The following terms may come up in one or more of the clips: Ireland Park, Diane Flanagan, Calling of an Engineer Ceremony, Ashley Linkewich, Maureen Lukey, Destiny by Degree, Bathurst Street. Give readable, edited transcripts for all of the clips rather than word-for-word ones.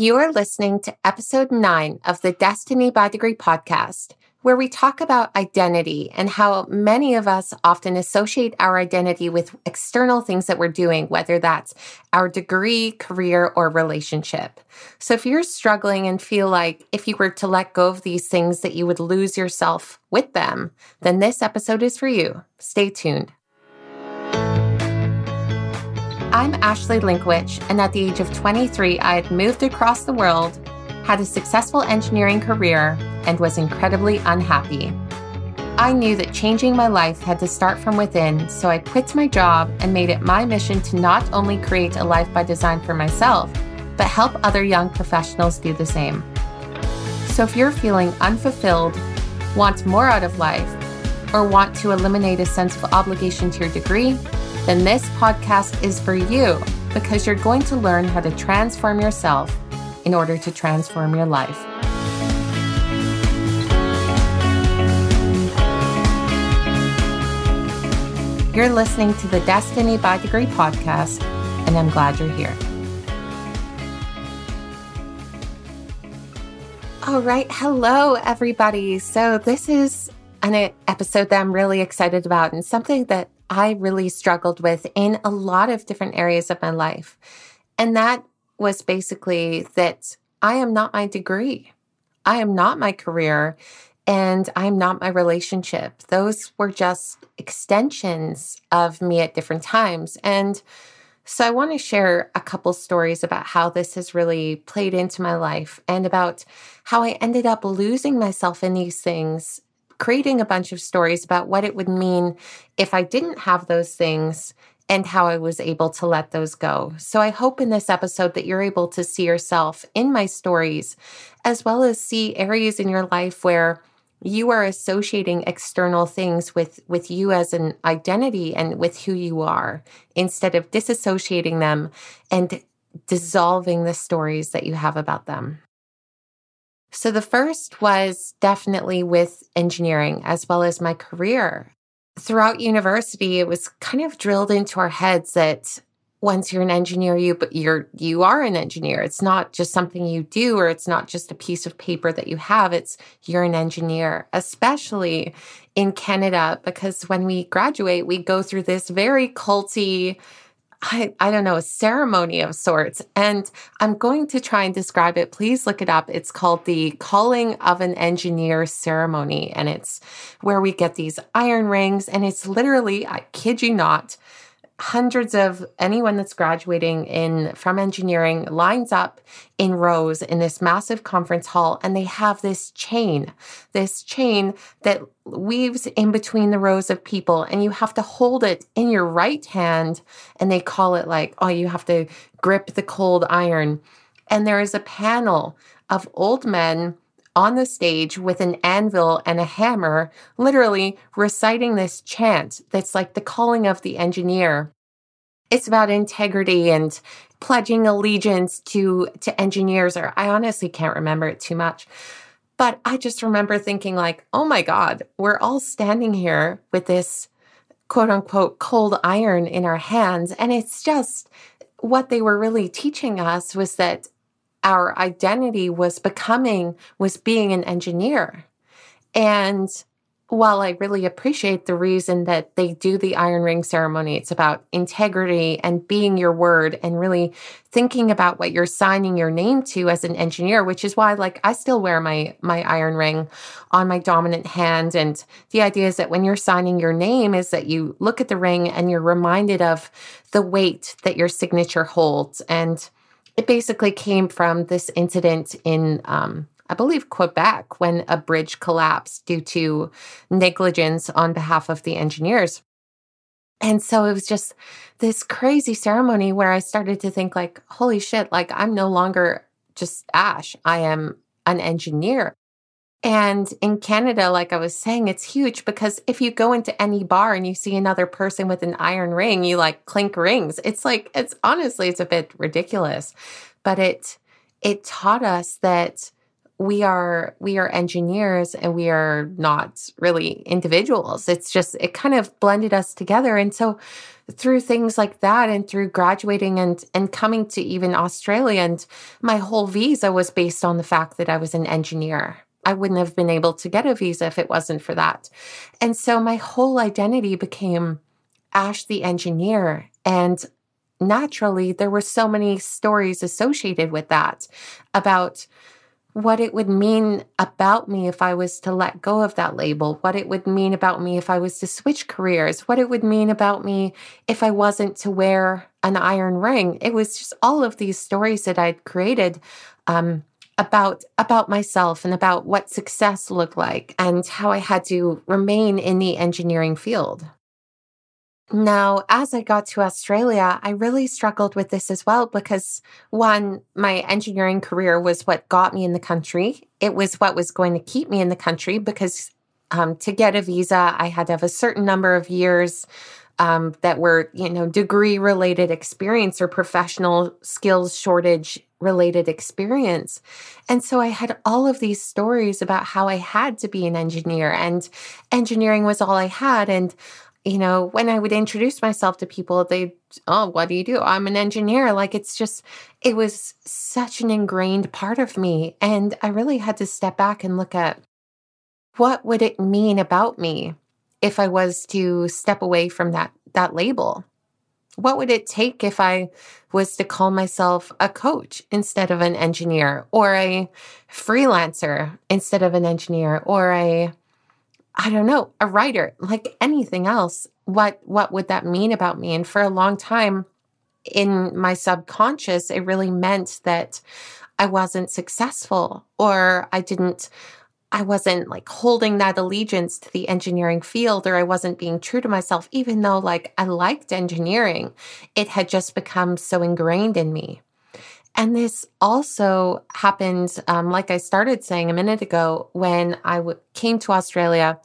You are listening to episode 9 of the Destiny by Degree podcast, where we talk about identity and how many of us often associate our identity with external things that we're doing, whether that's our degree, career, or relationship. So if you're struggling and feel like if you were to let go of these things that you would lose yourself with them, then this episode is for you. Stay tuned. I'm Ashley Linkewich, and at the age of 23, I had moved across the world, had a successful engineering career, and was incredibly unhappy. I knew that changing my life had to start from within, so I quit my job and made it my mission to not only create a life by design for myself, but help other young professionals do the same. So if you're feeling unfulfilled, want more out of life, or want to eliminate a sense of obligation to your degree, then this podcast is for you because you're going to learn how to transform yourself in order to transform your life. You're listening to the Destiny by Degree podcast, and I'm glad you're here. All right. Hello, everybody. So this is an episode that I'm really excited about and something that I really struggled with in a lot of different areas of my life. And that was basically that I am not my degree. I am not my career, and I'm not my relationship. Those were just extensions of me at different times. And so I want to share a couple stories about how this has really played into my life and about how I ended up losing myself in these things, creating a bunch of stories about what it would mean if I didn't have those things and how I was able to let those go. So I hope in this episode that you're able to see yourself in my stories, as well as see areas in your life where you are associating external things with you as an identity and with who you are, instead of disassociating them and dissolving the stories that you have about them. So the first was definitely with engineering, as well as my career. Throughout university, it was kind of drilled into our heads that once you're an engineer, you are an engineer. It's not just something you do, or it's not just a piece of paper that you have. It's you're an engineer, especially in Canada, because when we graduate, we go through this very culty, I don't know, a ceremony of sorts. And I'm going to try and describe it. Please look it up. It's called the Calling of an Engineer Ceremony. And it's where we get these iron rings. And it's literally, I kid you not, hundreds of anyone that's graduating from engineering lines up in rows in this massive conference hall. And they have this chain that weaves in between the rows of people. And you have to hold it in your right hand. And they call it you have to grip the cold iron. And there is a panel of old men on the stage with an anvil and a hammer, literally reciting this chant that's like the calling of the engineer. It's about integrity and pledging allegiance to engineers, or I honestly can't remember it too much. But I just remember thinking oh my God, we're all standing here with this quote unquote cold iron in our hands. And it's just what they were really teaching us was that our identity was being an engineer. And while I really appreciate the reason that they do the Iron Ring ceremony, it's about integrity and being your word and really thinking about what you're signing your name to as an engineer, which is why I still wear my iron ring on my dominant hand. And the idea is that when you're signing your name is that you look at the ring and you're reminded of the weight that your signature holds. And it basically came from this incident in, I believe, Quebec, when a bridge collapsed due to negligence on behalf of the engineers. And so it was just this crazy ceremony where I started to think holy shit, I'm no longer just Ash. I am an engineer. And in Canada, I was saying, it's huge because if you go into any bar and you see another person with an iron ring, you clink rings. It's honestly, it's a bit ridiculous, but it taught us that we are engineers and we are not really individuals. It's just, it kind of blended us together. And so through things like that and through graduating and coming to even Australia, and my whole visa was based on the fact that I was an engineer. I wouldn't have been able to get a visa if it wasn't for that. And so my whole identity became Ash the engineer. And naturally, there were so many stories associated with that about what it would mean about me if I was to let go of that label, what it would mean about me if I was to switch careers, what it would mean about me if I wasn't to wear an iron ring. It was just all of these stories that I'd created about myself and about what success looked like and how I had to remain in the engineering field. Now, as I got to Australia, I really struggled with this as well because, one, my engineering career was what got me in the country. It was what was going to keep me in the country because to get a visa, I had to have a certain number of years that were, degree-related experience or professional skills shortage-related experience. And so I had all of these stories about how I had to be an engineer and engineering was all I had. And when I would introduce myself to people, they'd, oh, what do you do? I'm an engineer. Like, it's just, it was such an ingrained part of me. And I really had to step back and look at what would it mean about me if I was to step away from that label? What would it take if I was to call myself a coach instead of an engineer, or a freelancer instead of an engineer, or a writer, like anything else? What would that mean about me? And for a long time in my subconscious, it really meant that I wasn't successful, or I wasn't like holding that allegiance to the engineering field, or I wasn't being true to myself, even though like I liked engineering. It had just become so ingrained in me. And this also happened, like I started saying a minute ago, when I came to Australia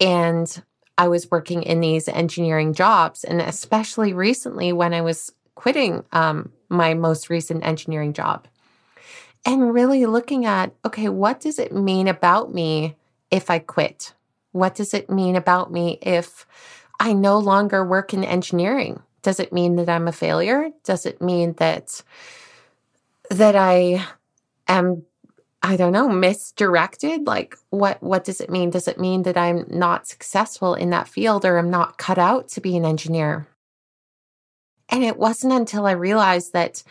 and I was working in these engineering jobs, and especially recently when I was quitting my most recent engineering job. And really looking at, okay, what does it mean about me if I quit? What does it mean about me if I no longer work in engineering? Does it mean that I'm a failure? Does it mean that I am, misdirected? Like, what does it mean? Does it mean that I'm not successful in that field, or I'm not cut out to be an engineer? And it wasn't until I realized that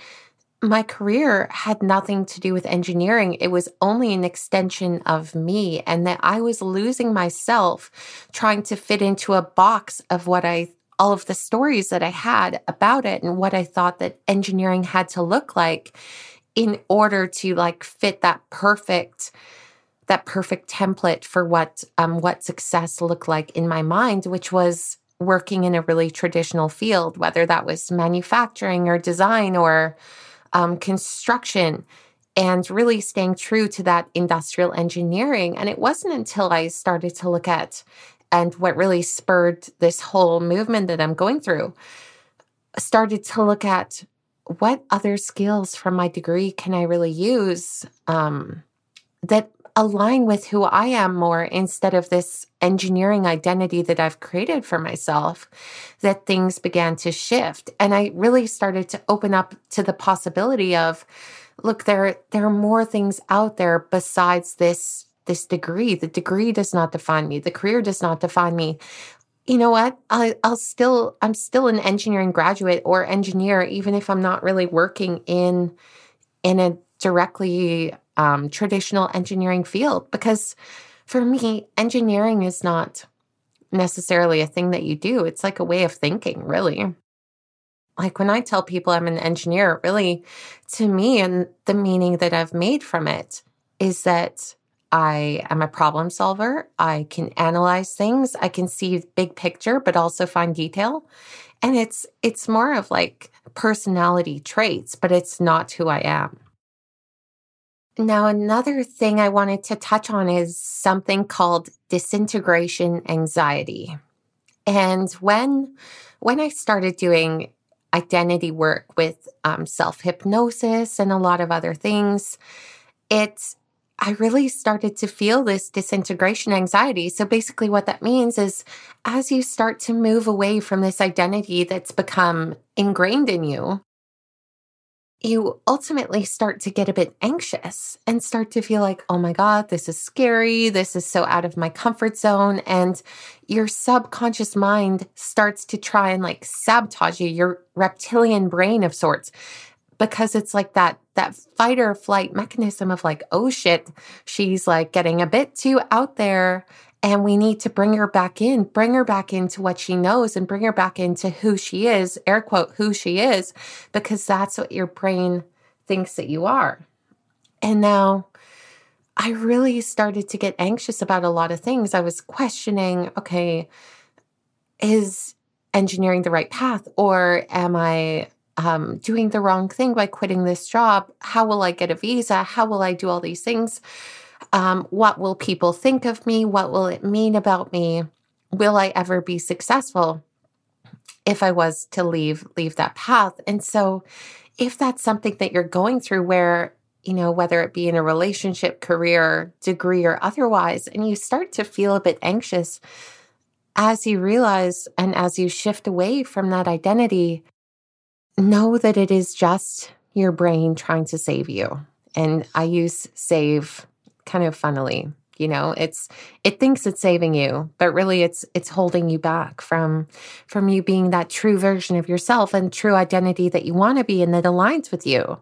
my career had nothing to do with engineering. It was only an extension of me, and that I was losing myself trying to fit into a box of all of the stories that I had about it and what I thought that engineering had to look like in order to like fit that perfect template for what success looked like in my mind, which was working in a really traditional field, whether that was manufacturing or design or construction, and really staying true to that industrial engineering. And it wasn't until I started to look at, and what really spurred this whole movement that I'm going through, started to look at what other skills from my degree can I really use that align with who I am more, instead of this engineering identity that I've created for myself, that things began to shift. And I really started to open up to the possibility of, look, there are more things out there besides this degree. The degree does not define me. The career does not define me. You know what? I'm still an engineering graduate or engineer, even if I'm not really working in a directly traditional engineering field. Because for me, engineering is not necessarily a thing that you do. It's like a way of thinking, really. Like when I tell people I'm an engineer, really, to me, and the meaning that I've made from it is that I am a problem solver. I can analyze things. I can see big picture, but also find detail. And it's more of like personality traits, but it's not who I am. Now, another thing I wanted to touch on is something called disintegration anxiety. And when I started doing identity work with self-hypnosis and a lot of other things, I really started to feel this disintegration anxiety. So basically what that means is as you start to move away from this identity that's become ingrained in you, you ultimately start to get a bit anxious and start to feel like, oh my God, this is scary. This is so out of my comfort zone. And your subconscious mind starts to try and like sabotage you, your reptilian brain of sorts, because it's like that fight or flight mechanism of like, oh shit, she's like getting a bit too out there and we need to bring her back in, bring her back into what she knows and bring her back into who she is, air quote, who she is, because that's what your brain thinks that you are. And now I really started to get anxious about a lot of things. I was questioning, okay, is engineering the right path, or am I doing the wrong thing by quitting this job? How will I get a visa? How will I do all these things? What will people think of me? What will it mean about me? Will I ever be successful if I was to leave that path? And so if that's something that you're going through where, you know, whether it be in a relationship, career, degree, or otherwise, and you start to feel a bit anxious as you realize and as you shift away from that identity, know that it is just your brain trying to save you. And I use save kind of funnily, you know, it thinks it's saving you, but really it's holding you back from you being that true version of yourself and true identity that you want to be and that aligns with you.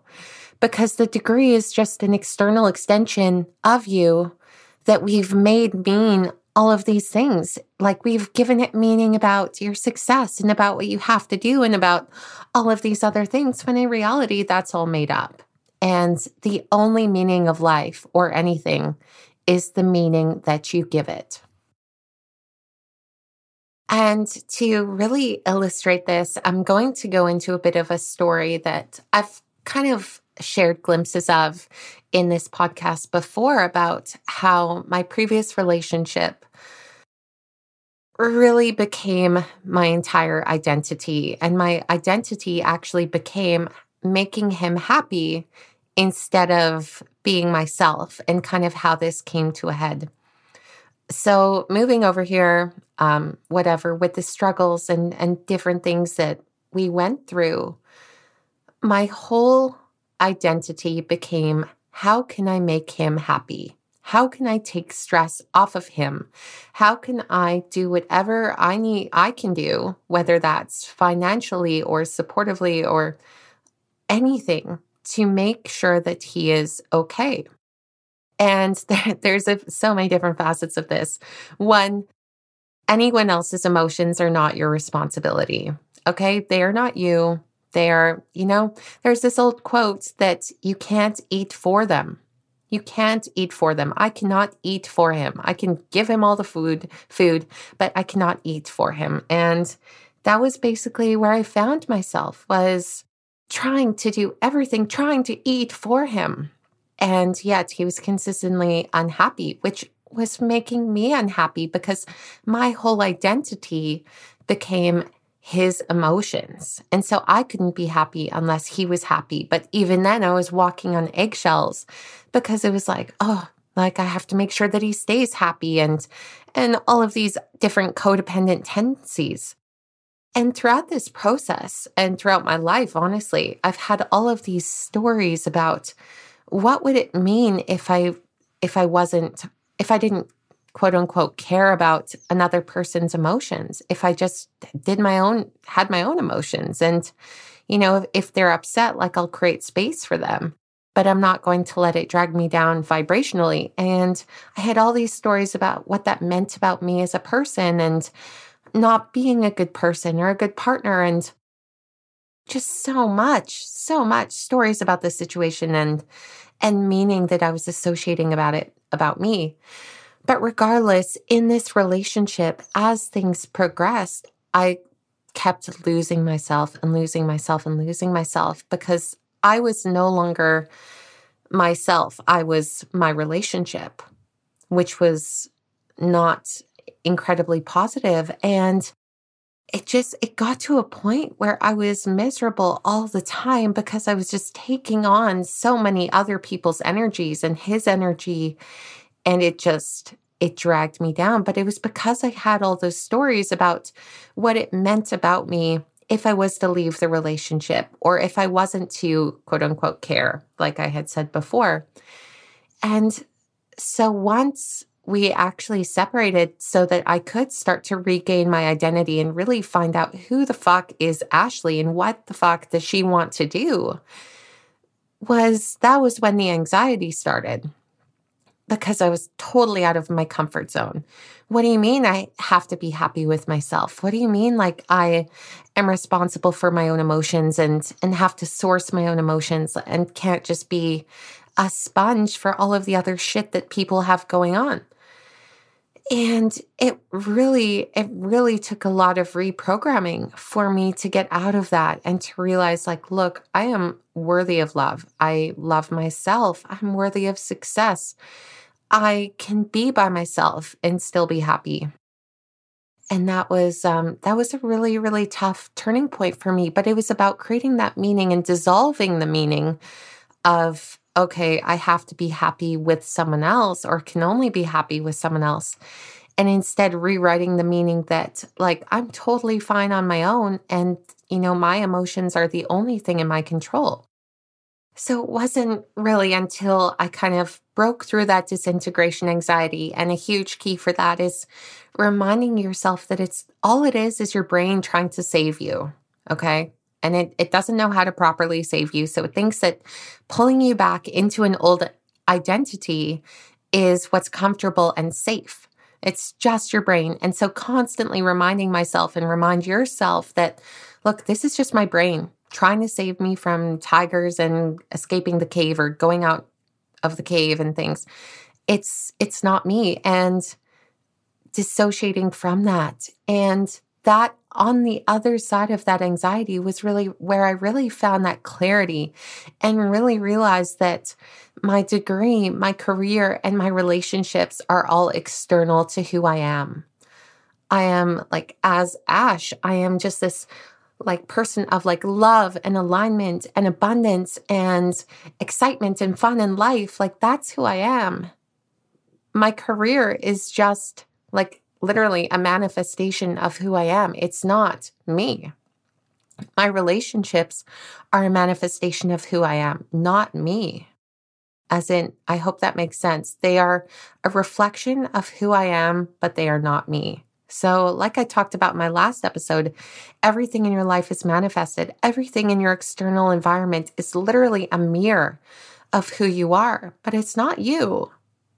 Because the degree is just an external extension of you that we've made mean all of these things. Like we've given it meaning about your success and about what you have to do and about all of these other things, when in reality, that's all made up. And the only meaning of life or anything is the meaning that you give it. And to really illustrate this, I'm going to go into a bit of a story that I've kind of shared glimpses of in this podcast before about how my previous relationship really became my entire identity. And my identity actually became making him happy instead of being myself, and kind of how this came to a head. So moving over here, with the struggles and different things that we went through, my whole identity became, how can I make him happy? How can I take stress off of him? How can I do whatever I can do, whether that's financially or supportively or anything, to make sure that he is okay? And there's so many different facets of this. One, anyone else's emotions are not your responsibility. Okay? They are not you. There's this old quote that you can't eat for them. You can't eat for them. I cannot eat for him. I can give him all the food, but I cannot eat for him. And that was basically where I found myself, was trying to do everything, trying to eat for him. And yet he was consistently unhappy, which was making me unhappy because my whole identity became his emotions. And so I couldn't be happy unless he was happy. But even then I was walking on eggshells because it was like, oh, like I have to make sure that he stays happy and all of these different codependent tendencies. And throughout this process and throughout my life, honestly, I've had all of these stories about what would it mean if I didn't quote unquote care about another person's emotions, if I just had my own emotions. And, you know, if they're upset, like I'll create space for them, but I'm not going to let it drag me down vibrationally. And I had all these stories about what that meant about me as a person and not being a good person or a good partner, and just so much stories about this situation and meaning that I was associating about me. But regardless, in this relationship, as things progressed, I kept losing myself because I was no longer myself. I was my relationship, which was not incredibly positive. And it got to a point where I was miserable all the time because I was just taking on so many other people's energies and his energy. And it dragged me down. But it was because I had all those stories about what it meant about me if I was to leave the relationship or if I wasn't to, quote unquote, care, like I had said before. And so once we actually separated so that I could start to regain my identity and really find out who the fuck is Ashley and what the fuck does she want to do, that was when the anxiety started because I was totally out of my comfort zone. What do you mean I have to be happy with myself? What do you mean like I am responsible for my own emotions and have to source my own emotions and can't just be a sponge for all of the other shit that people have going on? And it really took a lot of reprogramming for me to get out of that and to realize, like, look, I am worthy of love. I love myself. I'm worthy of success. I can be by myself and still be happy. And that was a really, really tough turning point for me. But it was about creating that meaning and dissolving the meaning of, okay, I have to be happy with someone else or can only be happy with someone else. And instead rewriting the meaning that, like, I'm totally fine on my own and, you know, my emotions are the only thing in my control. So it wasn't really until I kind of broke through that disintegration anxiety. And a huge key for that is reminding yourself that all it is your brain trying to save you, okay? And it doesn't know how to properly save you. So it thinks that pulling you back into an old identity is what's comfortable and safe. It's just your brain. And so constantly reminding myself and remind yourself that, look, this is just my brain trying to save me from tigers and escaping the cave or going out of the cave and things. It's not me. And dissociating from that. And that on the other side of that anxiety was really where I really found that clarity and really realized that my degree, my career, and my relationships are all external to who I am. I am, like, as Ash, I am just this, like, person of, like, love and alignment and abundance and excitement and fun and life. Like, that's who I am. My career is just, like, literally a manifestation of who I am. It's not me. My relationships are a manifestation of who I am, not me. As in, I hope that makes sense. They are a reflection of who I am, but they are not me. So like I talked about in my last episode, everything in your life is manifested. Everything in your external environment is literally a mirror of who you are, but it's not you.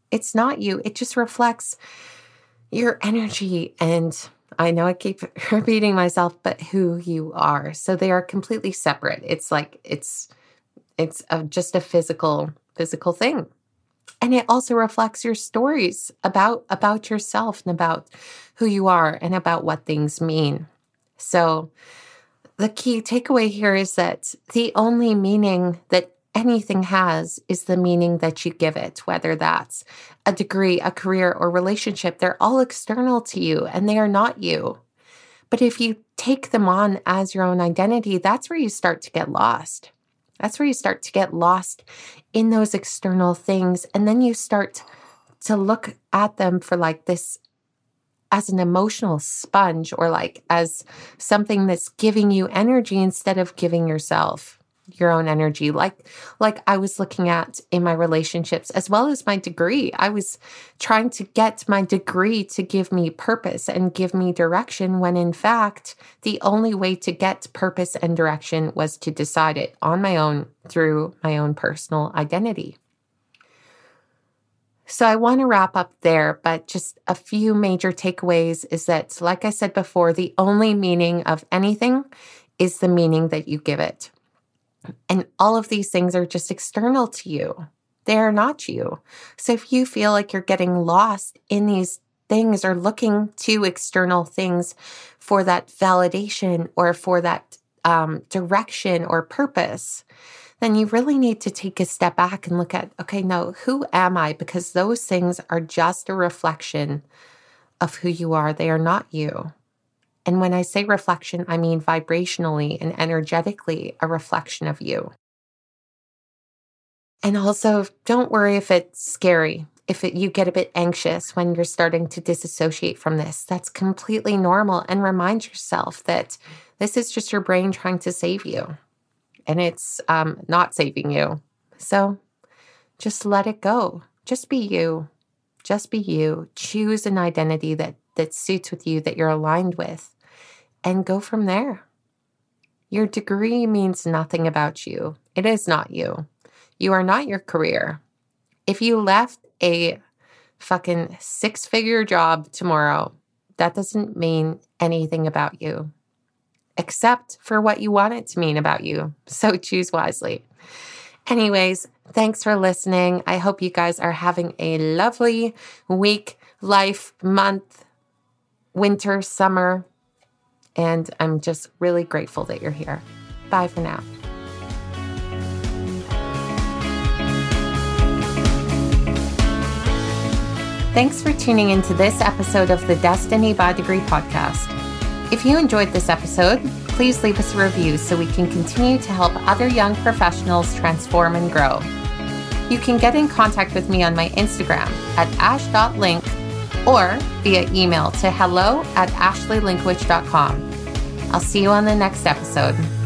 It's not you. It just reflects your energy, and I know I keep repeating myself, but who you are. So they are completely separate. It's like, it's just a physical thing. And it also reflects your stories about yourself and about who you are and about what things mean. So the key takeaway here is that the only meaning that anything has is the meaning that you give it, whether that's a degree, a career, or relationship. They're all external to you and they are not you. But if you take them on as your own identity, that's where you start to get lost. That's where you start to get lost in those external things. And then you start to look at them for, like, this as an emotional sponge or, like, as something that's giving you energy instead of giving yourself your own energy, like I was looking at in my relationships, as well as my degree. I was trying to get my degree to give me purpose and give me direction, when in fact, the only way to get purpose and direction was to decide it on my own through my own personal identity. So I want to wrap up there, but just a few major takeaways is that, like I said before, the only meaning of anything is the meaning that you give it. And all of these things are just external to you. They are not you. So if you feel like you're getting lost in these things or looking to external things for that validation or for that direction or purpose, then you really need to take a step back and look at, okay, no, who am I? Because those things are just a reflection of who you are. They are not you. And when I say reflection, I mean vibrationally and energetically a reflection of you. And also, don't worry if it's scary, if you get a bit anxious when you're starting to disassociate from this. That's completely normal. And remind yourself that this is just your brain trying to save you. And it's not saving you. So just let it go. Just be you. Just be you. Choose an identity that suits with you, that you're aligned with, and go from there. Your degree means nothing about you. It is not you. You are not your career. If you left a fucking six-figure job tomorrow, that doesn't mean anything about you, except for what you want it to mean about you. So choose wisely. Anyways, thanks for listening. I hope you guys are having a lovely week, life, month, winter, summer, and I'm just really grateful that you're here. Bye for now. Thanks for tuning into this episode of the Destiny by Degree podcast. If you enjoyed this episode, please leave us a review so we can continue to help other young professionals transform and grow. You can get in contact with me on my Instagram at ash.link or via email to hello@ashleylink.com. I'll see you on the next episode.